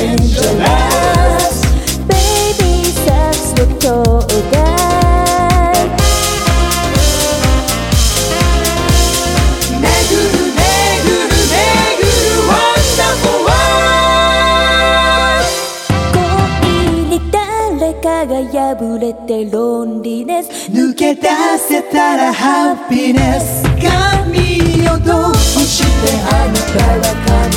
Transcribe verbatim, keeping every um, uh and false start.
dangerous. Baby, sexの当該。めぐるめぐるめぐる Wonderful World。 恋に誰かが破れてロンリネス、抜け出せたらハッピネス。髪をどうしてあなたは